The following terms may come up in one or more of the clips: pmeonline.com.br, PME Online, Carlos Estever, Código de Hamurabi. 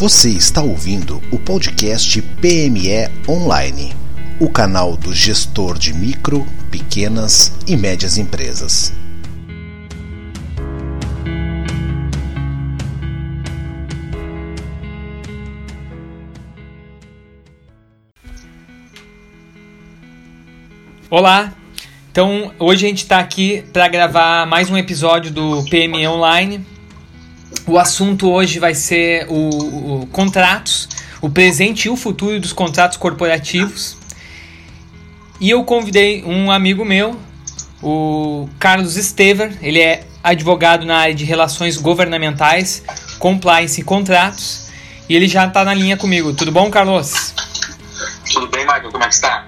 Você está ouvindo o podcast PME Online, o canal do gestor de micro, pequenas e médias empresas. Olá! Então, hoje a gente está aqui para gravar mais um episódio do PME Online. O assunto hoje vai ser o contratos, o presente e o futuro dos contratos corporativos. E eu convidei um amigo meu, o Carlos Estever. Ele é advogado na área de relações governamentais, compliance e contratos. E ele já está na linha comigo. Tudo bom, Carlos? Tudo bem, Michael. Como é que está?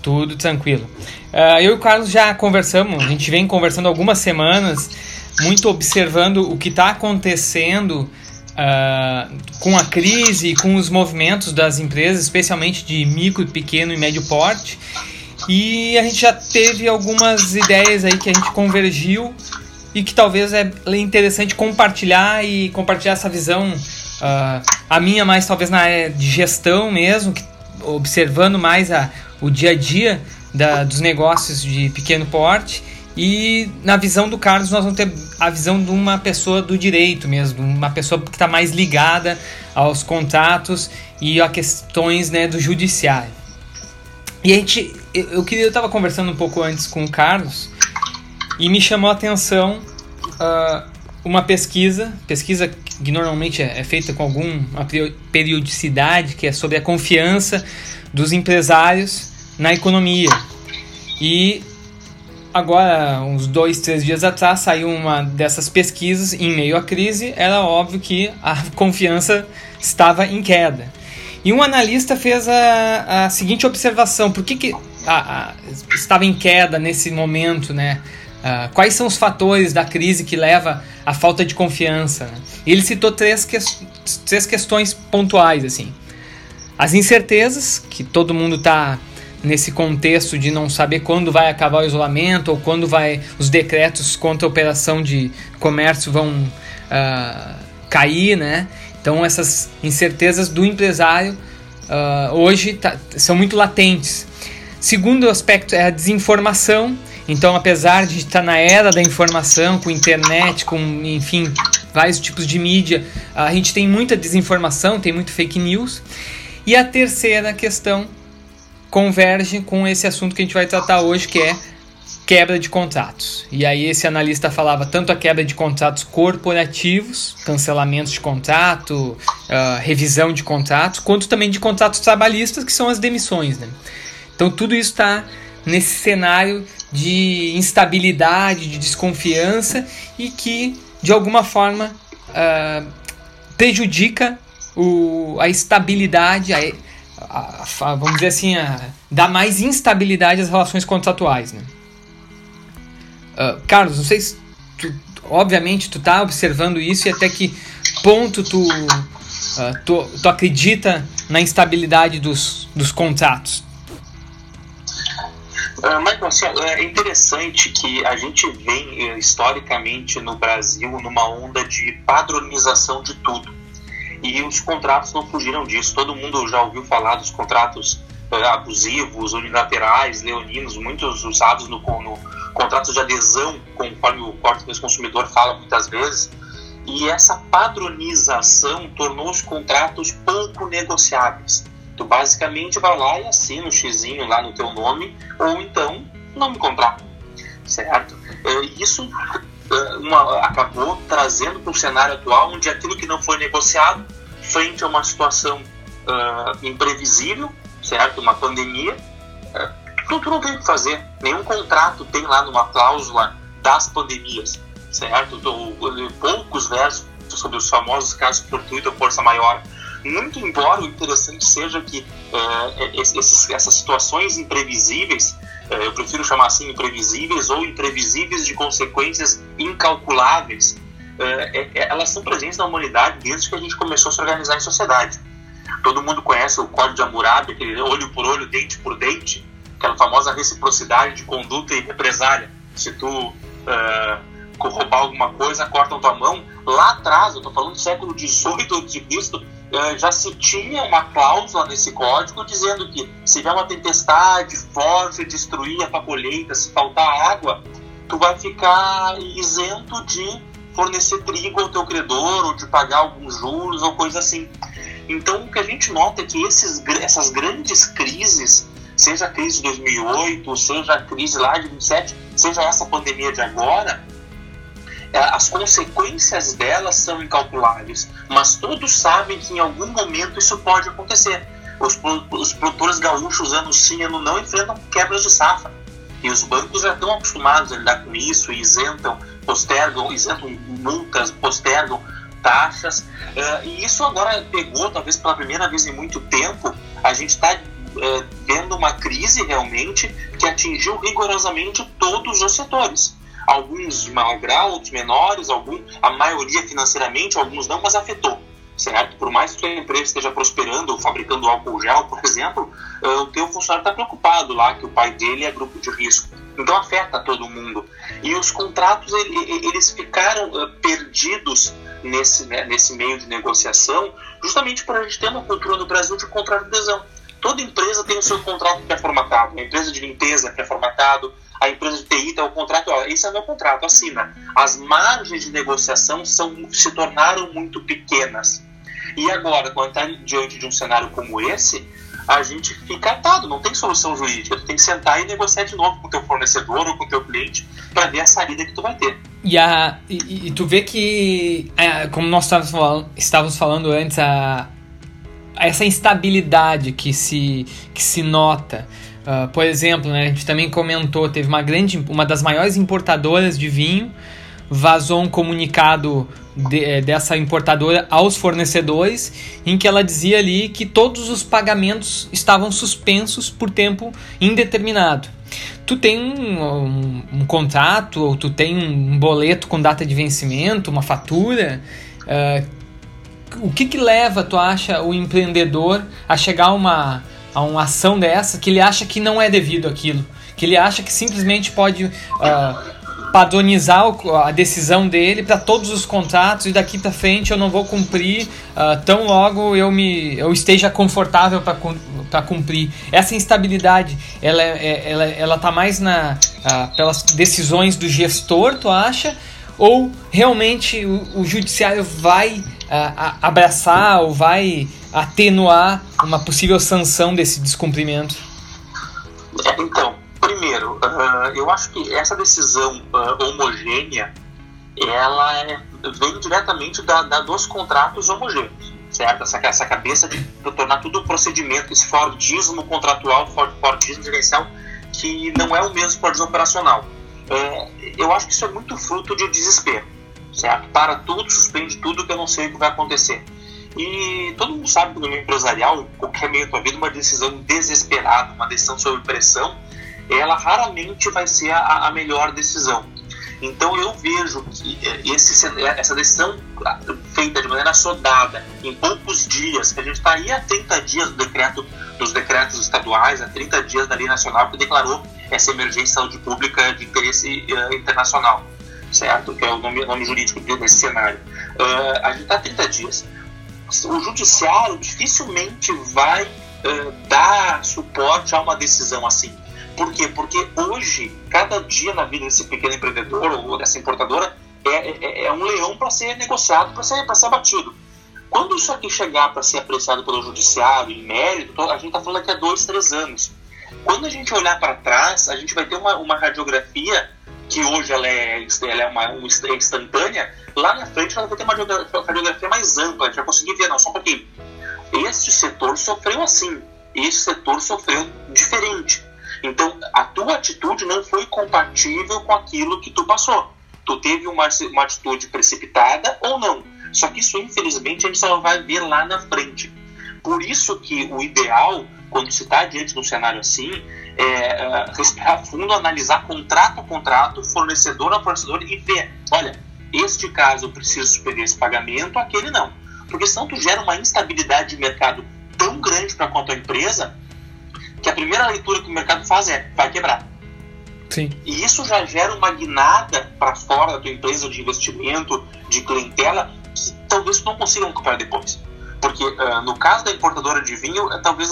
Tudo tranquilo. Eu e o Carlos já conversamos, a gente vem conversando algumas semanas, muito observando o que está acontecendo com a crise, com os movimentos das empresas, especialmente de micro, pequeno e médio porte. E a gente já teve algumas ideias aí que a gente convergiu e que talvez é interessante compartilhar essa visão, a minha mais talvez na área de gestão mesmo, observando mais o dia a dia dos negócios de pequeno porte, e na visão do Carlos nós vamos ter a visão de uma pessoa do direito mesmo, uma pessoa que está mais ligada aos contratos e a questões, né, do judiciário. E a gente, eu estava conversando um pouco antes com o Carlos e me chamou a atenção uma pesquisa que normalmente é feita com alguma periodicidade, que é sobre a confiança dos empresários na economia. E agora, uns 2-3 dias atrás, saiu uma dessas pesquisas. Em meio à crise, era óbvio que a confiança estava em queda. E um analista fez a seguinte observação: por que estava em queda nesse momento, né? Quais são os fatores da crise que leva à falta de confiança, né? Ele citou três questões pontuais, assim. As incertezas, que todo mundo está nesse contexto de não saber quando vai acabar o isolamento ou quando os decretos contra a operação de comércio vão cair, né? Então, essas incertezas do empresário hoje são muito latentes. Segundo aspecto é a desinformação. Então, apesar de estar na era da informação, com internet, com, enfim, vários tipos de mídia, a gente tem muita desinformação, tem muito fake news. E a terceira questão converge com esse assunto que a gente vai tratar hoje, que é quebra de contratos. E aí esse analista falava tanto a quebra de contratos corporativos, cancelamentos de contrato, revisão de contratos, quanto também de contratos trabalhistas, que são as demissões, né? Então tudo isso está nesse cenário de instabilidade, de desconfiança, e que de alguma forma prejudica a estabilidade, vamos dizer assim, dá mais instabilidade às relações contratuais, né? Carlos, não sei se obviamente tu está observando isso, e até que ponto tu acredita na instabilidade dos contratos. Mas, Marcelo, é interessante que a gente vem historicamente no Brasil numa onda de padronização de tudo. E os contratos não fugiram disso. Todo mundo já ouviu falar dos contratos abusivos, unilaterais, leoninos, muitos usados no contrato de adesão, conforme o Código do Consumidor fala muitas vezes. E essa padronização tornou os contratos pouco negociáveis. Tu basicamente vai lá e assina um xizinho lá no teu nome, ou então não me comprar, certo? Isso acabou trazendo para o cenário atual, onde aquilo que não foi negociado, frente a uma situação imprevisível, certo? Uma pandemia, tu não tem o que fazer. Nenhum contrato tem lá numa cláusula das pandemias, certo? Poucos versos sobre os famosos casos fortuitos ou força maior. Muito embora o interessante seja que essas situações imprevisíveis, eu prefiro chamar assim imprevisíveis, ou imprevisíveis de consequências incalculáveis, elas são presentes na humanidade desde que a gente começou a se organizar em sociedade. Todo mundo conhece o Código de Hamurabi, aquele olho por olho, dente por dente, aquela famosa reciprocidade de conduta e represália. Se tu roubar alguma coisa, cortam tua mão. Lá atrás, eu estou falando do século XVIII, antes de Cristo, já se tinha uma cláusula nesse código dizendo que se vier uma tempestade forte, destruir a tua colheita, se faltar água, tu vai ficar isento de fornecer trigo ao teu credor ou de pagar alguns juros ou coisa assim. Então, o que a gente nota é que essas grandes crises, seja a crise de 2008, seja a crise lá de 27, seja essa pandemia de agora, as consequências delas são incalculáveis, mas todos sabem que em algum momento isso pode acontecer. Os produtores gaúchos, ano sim, ano não, enfrentam quebras de safra. E os bancos já estão acostumados a lidar com isso, isentam, postergam, isentam multas, postergam taxas. E isso agora pegou, talvez pela primeira vez em muito tempo, a gente está vendo uma crise realmente que atingiu rigorosamente todos os setores. Alguns de maior grau, outros menores, a maioria financeiramente, alguns não, mas afetou, certo? Por mais que a empresa esteja prosperando, fabricando álcool gel, por exemplo, o teu funcionário está preocupado lá, que o pai dele é grupo de risco. Então afeta todo mundo. E os contratos, eles ficaram perdidos nesse meio de negociação, justamente por a gente ter uma cultura no Brasil de contrato de adesão. Toda empresa tem o seu contrato pré-formatado, a empresa de limpeza é pré-formatado, a empresa de TI tem o contrato, ó, esse é o meu contrato, assina. As margens de negociação se tornaram muito pequenas. E agora, quando está diante de um cenário como esse, a gente fica atado, não tem solução jurídica. Tu tem que sentar e negociar de novo com o teu fornecedor ou com o teu cliente para ver a saída que tu vai ter. E tu vê que, como nós estávamos falando antes, essa instabilidade que se nota. Por exemplo, né, a gente também comentou, teve uma das maiores importadoras de vinho, vazou um comunicado dessa importadora aos fornecedores, em que ela dizia ali que todos os pagamentos estavam suspensos por tempo indeterminado. Tu tem um contrato, ou tu tem um boleto com data de vencimento, uma fatura... O que leva, tu acha, o empreendedor a chegar a uma ação dessa que ele acha que não é devido àquilo? Que ele acha que simplesmente pode padronizar a decisão dele para todos os contratos e daqui para frente eu não vou cumprir tão logo eu esteja confortável para cumprir. Essa instabilidade, ela tá mais pelas decisões do gestor, tu acha? Ou realmente o judiciário vai abraçar ou vai atenuar uma possível sanção desse descumprimento? Então, primeiro, eu acho que essa decisão homogênea, ela vem diretamente dos contratos homogêneos, certo? Essa cabeça de tornar tudo procedimento, esse fordismo contratual, fordismo gerencial, que não é o mesmo fordismo operacional. Eu acho que isso é muito fruto de desespero, certo? Para tudo, suspende tudo, que eu não sei o que vai acontecer. E todo mundo sabe que no meio empresarial, qualquer meio da tua vida, uma decisão desesperada, uma decisão sob pressão, ela raramente vai ser a melhor decisão. Então eu vejo que essa decisão feita de maneira assodada, em poucos dias, que a gente está aí a 30 dias dos decretos estaduais, a 30 dias da Lei Nacional que declarou essa emergência de saúde pública de interesse internacional, certo? Que é o nome jurídico desse cenário. A gente está a 30 dias. O judiciário dificilmente vai dar suporte a uma decisão assim. Por quê? Porque hoje, cada dia na vida desse pequeno empreendedor ou dessa importadora é um leão para ser negociado, para ser abatido. Quando isso aqui chegar para ser apreciado pelo judiciário, em mérito, a gente está falando daqui a 2-3 anos. Quando a gente olhar para trás, a gente vai ter uma radiografia que hoje ela é instantânea. Lá na frente ela vai ter uma radiografia mais ampla, a gente vai conseguir ver, não, só um pouquinho. Este setor sofreu assim, este setor sofreu diferente. Então, a tua atitude não foi compatível com aquilo que tu passou. Tu teve uma atitude precipitada ou não. Só que isso, infelizmente, a gente só vai ver lá na frente. Por isso que o ideal, quando se está diante de um cenário assim, é respirar fundo, analisar contrato a contrato, fornecedor a fornecedor e ver, olha, este caso eu preciso suspender esse pagamento, aquele não. Porque senão tu gera uma instabilidade de mercado tão grande para quanto a empresa, que a primeira leitura que o mercado faz é, vai quebrar. Sim. E isso já gera uma guinada para fora da tua empresa de investimento, de clientela, que talvez tu não consiga recuperar depois. Porque no caso da importadora de vinho, talvez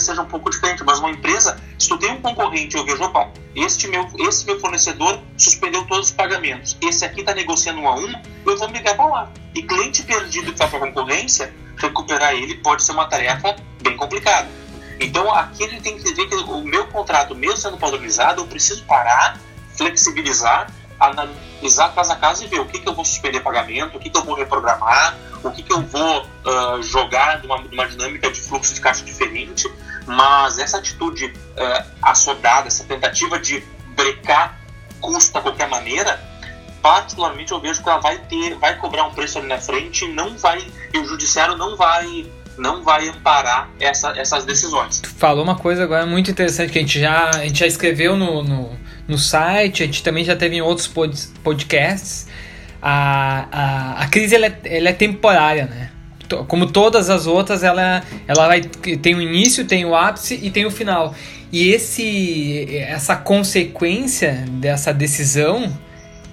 seja um pouco diferente, mas uma empresa, se tu tem um concorrente, eu vejo, opa, esse meu fornecedor suspendeu todos os pagamentos, esse aqui está negociando 1 a 1, eu vou me ligar para lá. E cliente perdido que está para a concorrência, recuperar ele pode ser uma tarefa bem complicada. Então, aqui ele tem que entender que o meu contrato, mesmo sendo padronizado, eu preciso parar, flexibilizar, analisar caso a caso e ver o que eu vou suspender pagamento, o que eu vou reprogramar, o que eu vou jogar numa dinâmica de fluxo de caixa diferente. Mas essa atitude assodada, essa tentativa de brecar custo de qualquer maneira, particularmente eu vejo que ela vai cobrar um preço ali na frente e o judiciário não vai amparar essas decisões. Tu falou uma coisa agora muito interessante que a gente já escreveu no site, a gente também já teve em outros podcasts. A crise ela é temporária, né? Como todas as outras, ela tem o início, tem o ápice e tem o final. E essa consequência dessa decisão,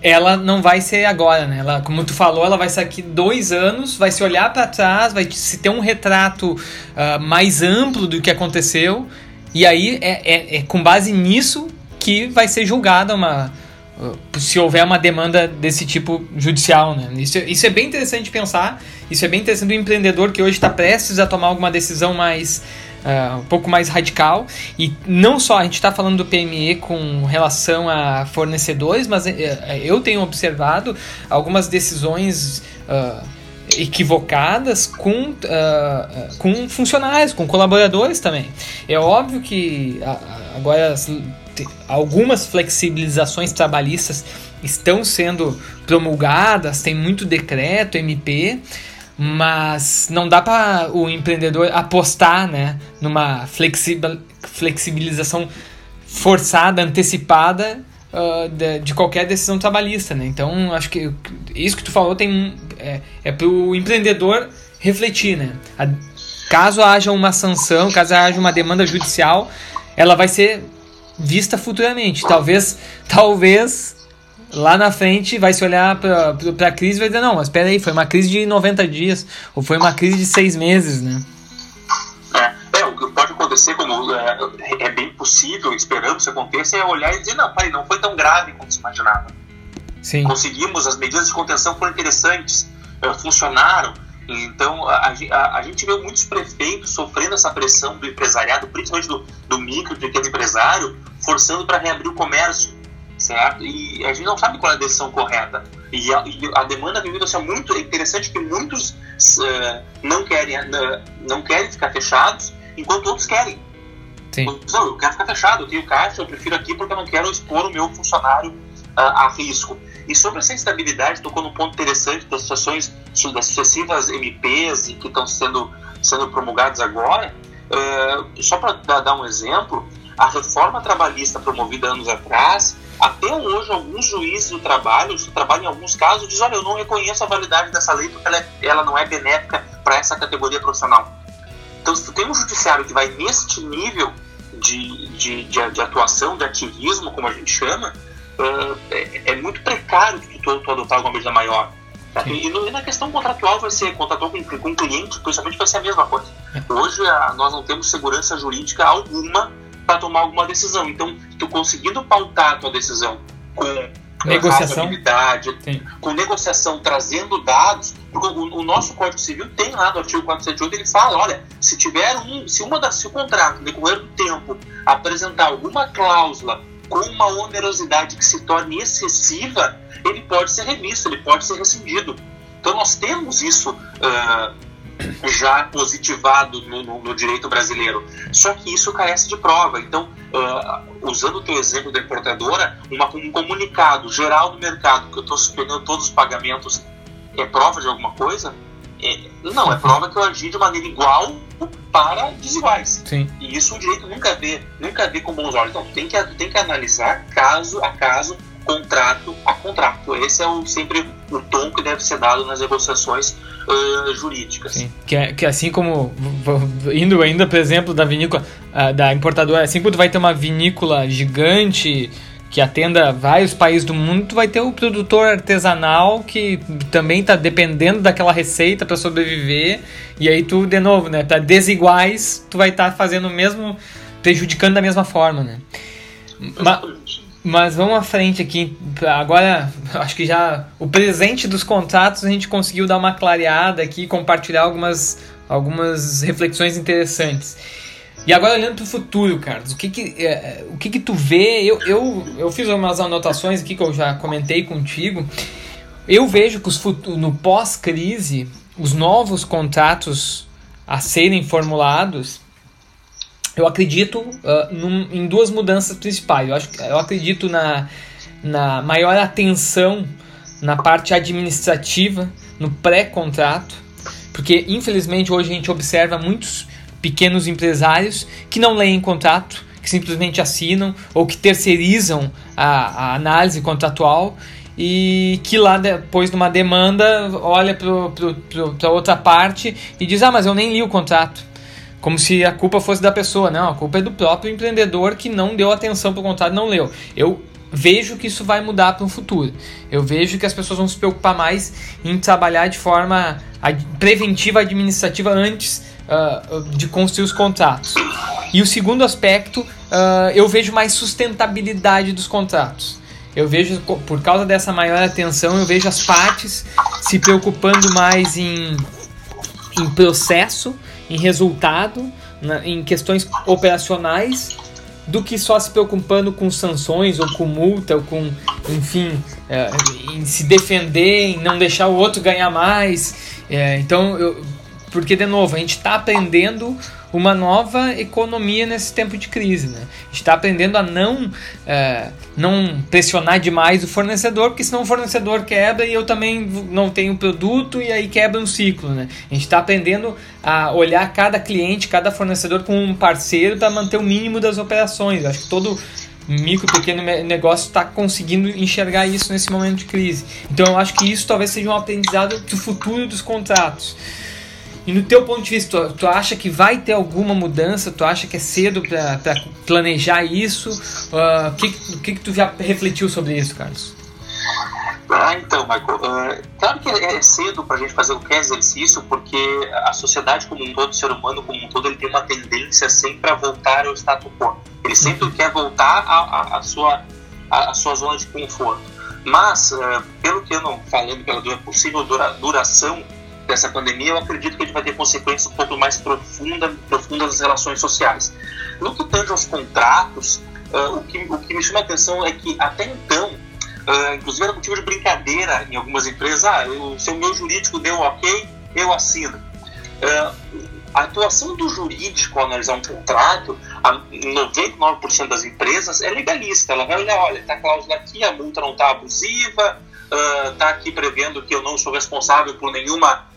ela não vai ser agora, né? Ela, como tu falou, ela vai ser aqui 2 anos, vai se olhar para trás, vai se ter um retrato mais amplo do que aconteceu, e aí é com base nisso que vai ser julgada se houver uma demanda desse tipo judicial, né? Isso é bem interessante pensar, isso é bem interessante do empreendedor que hoje está prestes a tomar alguma decisão mais um pouco mais radical. E não só a gente está falando do PME com relação a fornecedores, mas eu tenho observado algumas decisões equivocadas com funcionários, com colaboradores também. É óbvio que agora algumas flexibilizações trabalhistas estão sendo promulgadas, tem muito decreto, MP, mas não dá para o empreendedor apostar, né, numa flexibilização forçada, antecipada de qualquer decisão trabalhista, né? Então, acho que isso que tu falou é para o empreendedor refletir, né? Caso haja uma sanção, caso haja uma demanda judicial, ela vai ser vista futuramente. Talvez lá na frente vai se olhar para a crise e vai dizer, não, mas espera aí, foi uma crise de 90 dias, ou foi uma crise de 6 meses, né? O que pode acontecer, como é bem possível, esperamos que aconteça, é olhar e dizer, não, pai, não foi tão grave como se imaginava. Sim. Conseguimos, as medidas de contenção foram interessantes, funcionaram. Então, a gente vê muitos prefeitos sofrendo essa pressão do empresariado, principalmente do micro, do pequeno empresário, forçando para reabrir o comércio. Certo? E a gente não sabe qual é a decisão correta. E a demanda vivida é muito interessante, que muitos não querem ficar fechados, enquanto outros querem. Sim. Não, eu quero ficar fechado, eu tenho caixa, eu prefiro aqui porque eu não quero expor o meu funcionário a risco. E sobre essa instabilidade, tocou num ponto interessante das sucessivas MPs que estão sendo promulgadas agora. Só para dar um exemplo, a reforma trabalhista promovida anos atrás, até hoje alguns juízes do trabalho em alguns casos, dizem, olha, eu não reconheço a validade dessa lei porque ela não é benéfica para essa categoria profissional. Então, se tu tem um judiciário que vai neste nível de atuação, de ativismo, como a gente chama, é muito precário que tu adotar alguma medida maior. E na questão contratual, vai ser contratual com cliente, principalmente, vai ser a mesma coisa. Hoje, nós não temos segurança jurídica alguma para tomar alguma decisão. Então, tu conseguindo pautar a tua decisão com razoabilidade, com negociação, trazendo dados, porque o nosso Código Civil tem lá no artigo 478, ele fala, olha, se o contrato, no decorrer do tempo, apresentar alguma cláusula com uma onerosidade que se torne excessiva, ele pode ser revisto, ele pode ser rescindido. Então, nós temos isso já positivado no direito brasileiro. Só que isso carece de prova. Então, usando o teu exemplo da importadora, um comunicado geral do mercado que eu estou suspendendo todos os pagamentos é prova de alguma coisa? Não, é prova que eu agi de maneira igual para desiguais. Sim. E isso o direito nunca vê com bons olhos. Então, tu tem que analisar caso a caso, contrato a contrato. Esse é sempre o tom que deve ser dado nas negociações jurídicas. Sim. Que assim como, indo ainda por exemplo da vinícola, da importadora, assim quando vai ter uma vinícola gigante que atenda vários países do mundo, tu vai ter o produtor artesanal que também está dependendo daquela receita para sobreviver, e aí tu, de novo, né, tá desiguais, tu vai estar fazendo o mesmo, prejudicando da mesma forma, né? Mas vamos à frente aqui, agora acho que já o presente dos contratos a gente conseguiu dar uma clareada aqui, compartilhar algumas reflexões interessantes. E agora olhando para o futuro, Carlos, o que tu vê? Eu fiz algumas anotações aqui que eu já comentei contigo. Eu vejo que no pós-crise, os novos contratos a serem formulados, eu acredito em duas mudanças principais. Eu acredito na maior atenção na parte administrativa, no pré-contrato, porque infelizmente hoje a gente observa muitos pequenos empresários que não leem contrato, que simplesmente assinam ou que terceirizam a análise contratual e que lá depois de uma demanda olha para outra parte e diz, mas eu nem li o contrato. Como se a culpa fosse da pessoa. Não, a culpa é do próprio empreendedor que não deu atenção para o contrato, não leu. Eu vejo que isso vai mudar para o futuro. Eu vejo que as pessoas vão se preocupar mais em trabalhar de forma preventiva, administrativa, antes de construir os contratos. E o segundo aspecto, eu vejo mais sustentabilidade dos contratos. Eu vejo, por causa dessa maior atenção, eu vejo as partes se preocupando mais em processo, em resultado, em questões operacionais, do que só se preocupando com sanções, ou com multa, ou com, enfim, em se defender, em não deixar o outro ganhar mais. Porque, de novo, a gente está aprendendo uma nova economia nesse tempo de crise, né? A gente está aprendendo a não pressionar demais o fornecedor, porque senão o fornecedor quebra e eu também não tenho produto e aí quebra um ciclo, né? A gente está aprendendo a olhar cada cliente, cada fornecedor como um parceiro para manter o mínimo das operações. Eu acho que todo micro e pequeno negócio está conseguindo enxergar isso nesse momento de crise. Então eu acho que isso talvez seja um aprendizado do futuro dos contratos. E no teu ponto de vista, tu acha que vai ter alguma mudança? Tu acha que é cedo para planejar isso? O que tu já refletiu sobre isso, Carlos? Então, Michael, claro que é cedo para a gente fazer qualquer exercício, porque a sociedade como um todo, o ser humano como um todo, ele tem uma tendência sempre a voltar ao status quo. Ele sempre quer voltar à sua zona de conforto. Mas, pelo que eu não falando pela possível duração dessa pandemia, eu acredito que a gente vai ter consequências um pouco mais profundas nas relações sociais. No que tange aos contratos, o que me chama a atenção é que, até então, inclusive era motivo de brincadeira em algumas empresas, se o meu jurídico deu ok, eu assino. A atuação do jurídico ao analisar um contrato, 99% das empresas é legalista. Ela vai olhar, olha, está a cláusula aqui, a multa não está abusiva, está aqui prevendo que eu não sou responsável por nenhuma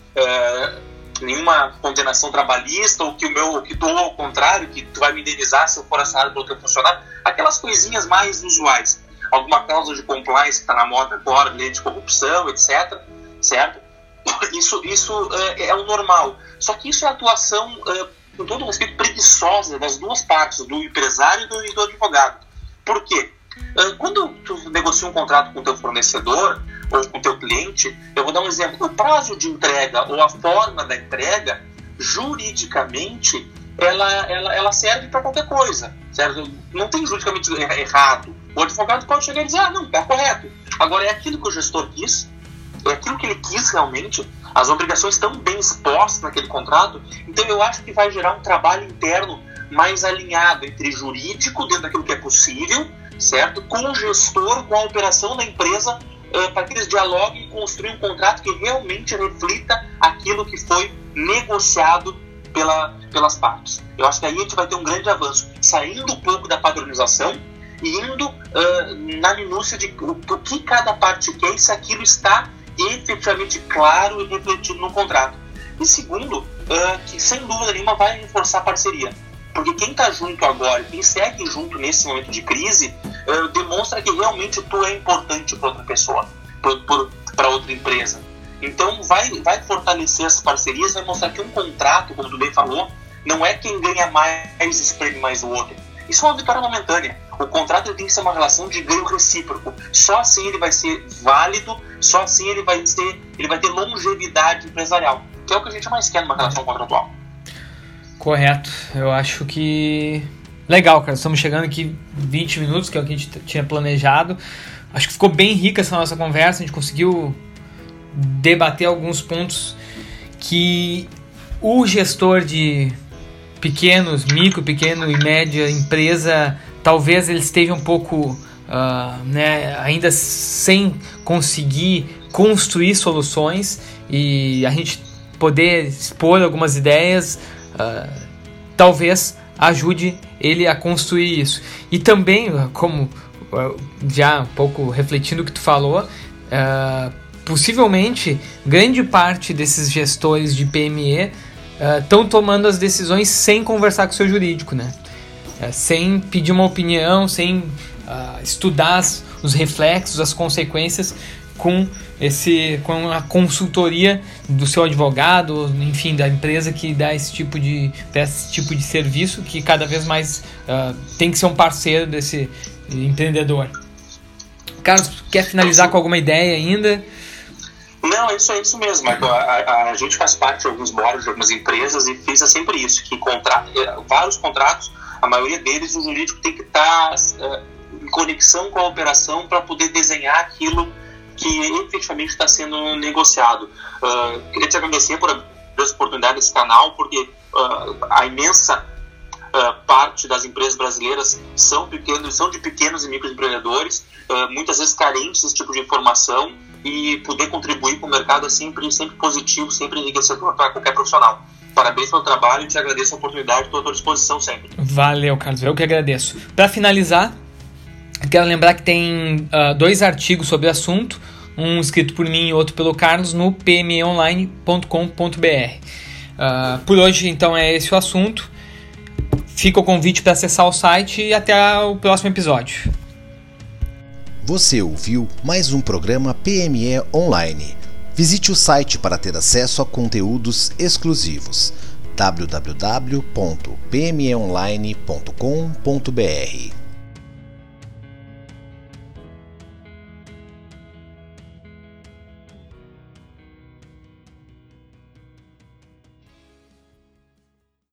condenação trabalhista, ou que tu, ao contrário, que tu vai me indenizar se eu for assinado pelo teu funcionário, aquelas coisinhas mais usuais, alguma cláusula de compliance que está na moda agora, lei de corrupção, etc, certo? Isso é o normal, só que isso é atuação, com todo respeito, preguiçosa das duas partes, do empresário e do advogado. Por quê? Quando tu negocia um contrato com o teu fornecedor ou com o teu cliente, eu vou dar um exemplo, o prazo de entrega ou a forma da entrega, juridicamente, ela serve para qualquer coisa, certo? Não tem juridicamente errado. O advogado pode chegar e dizer, não, está correto. Agora, é aquilo que o gestor quis, é aquilo que ele quis realmente, as obrigações estão bem expostas naquele contrato, então eu acho que vai gerar um trabalho interno mais alinhado entre jurídico, dentro daquilo que é possível, certo? Com o gestor, com a operação da empresa, para que eles dialoguem e construam um contrato que realmente reflita aquilo que foi negociado pelas partes. Eu acho que aí a gente vai ter um grande avanço, saindo um pouco da padronização e indo na minúcia de o que cada parte quer, se aquilo está efetivamente claro e refletido no contrato. E segundo, que sem dúvida nenhuma vai reforçar a parceria. Porque quem está junto agora, quem segue junto nesse momento de crise, demonstra que realmente tu é importante para outra pessoa, para outra empresa. Então vai fortalecer as parcerias, vai mostrar que um contrato, como tu bem falou, não é quem ganha mais e espreme mais o outro. Isso é uma vitória momentânea. O contrato tem que ser uma relação de ganho recíproco. Só assim ele vai ser válido, só assim ele vai ter longevidade empresarial, que é o que a gente mais quer numa relação contratual. Correto. Eu acho que... legal, cara. Estamos chegando aqui 20 minutos, que é o que a gente tinha planejado. Acho que ficou bem rica essa nossa conversa. A gente conseguiu debater alguns pontos que o gestor de micro, pequeno e média empresa, talvez ele esteja um pouco ainda sem conseguir construir soluções, e a gente poder expor algumas ideias talvez ajude ele a construir isso. E também, como já um pouco refletindo o que tu falou, possivelmente grande parte desses gestores de PME estão tomando as decisões sem conversar com o seu jurídico, né? Sem pedir uma opinião, sem estudar os reflexos, as consequências com a consultoria do seu advogado, enfim, da empresa que dá esse tipo de serviço, que cada vez mais tem que ser um parceiro desse empreendedor. Carlos, quer finalizar com alguma ideia ainda? Não, isso mesmo. A gente faz parte de alguns boards, de algumas empresas, e pensa sempre isso, que vários contratos, a maioria deles, o jurídico tem que estar em conexão com a operação para poder desenhar aquilo que efetivamente está sendo negociado. Queria te agradecer por abrir essa oportunidade desse canal, porque a imensa parte das empresas brasileiras são de pequenos e microempreendedores, muitas vezes carentes desse tipo de informação, e poder contribuir com o mercado é sempre positivo, sempre enriquecedor para qualquer profissional. Parabéns pelo trabalho e te agradeço a oportunidade, estou à tua disposição sempre. Valeu, Carlos, eu que agradeço. Para finalizar, quero lembrar que tem dois artigos sobre o assunto, um escrito por mim e outro pelo Carlos, no pmeonline.com.br. Por hoje, então, é esse o assunto. Fica o convite para acessar o site e até o próximo episódio. Você ouviu mais um programa PME Online. Visite o site para ter acesso a conteúdos exclusivos: www.pmeonline.com.br.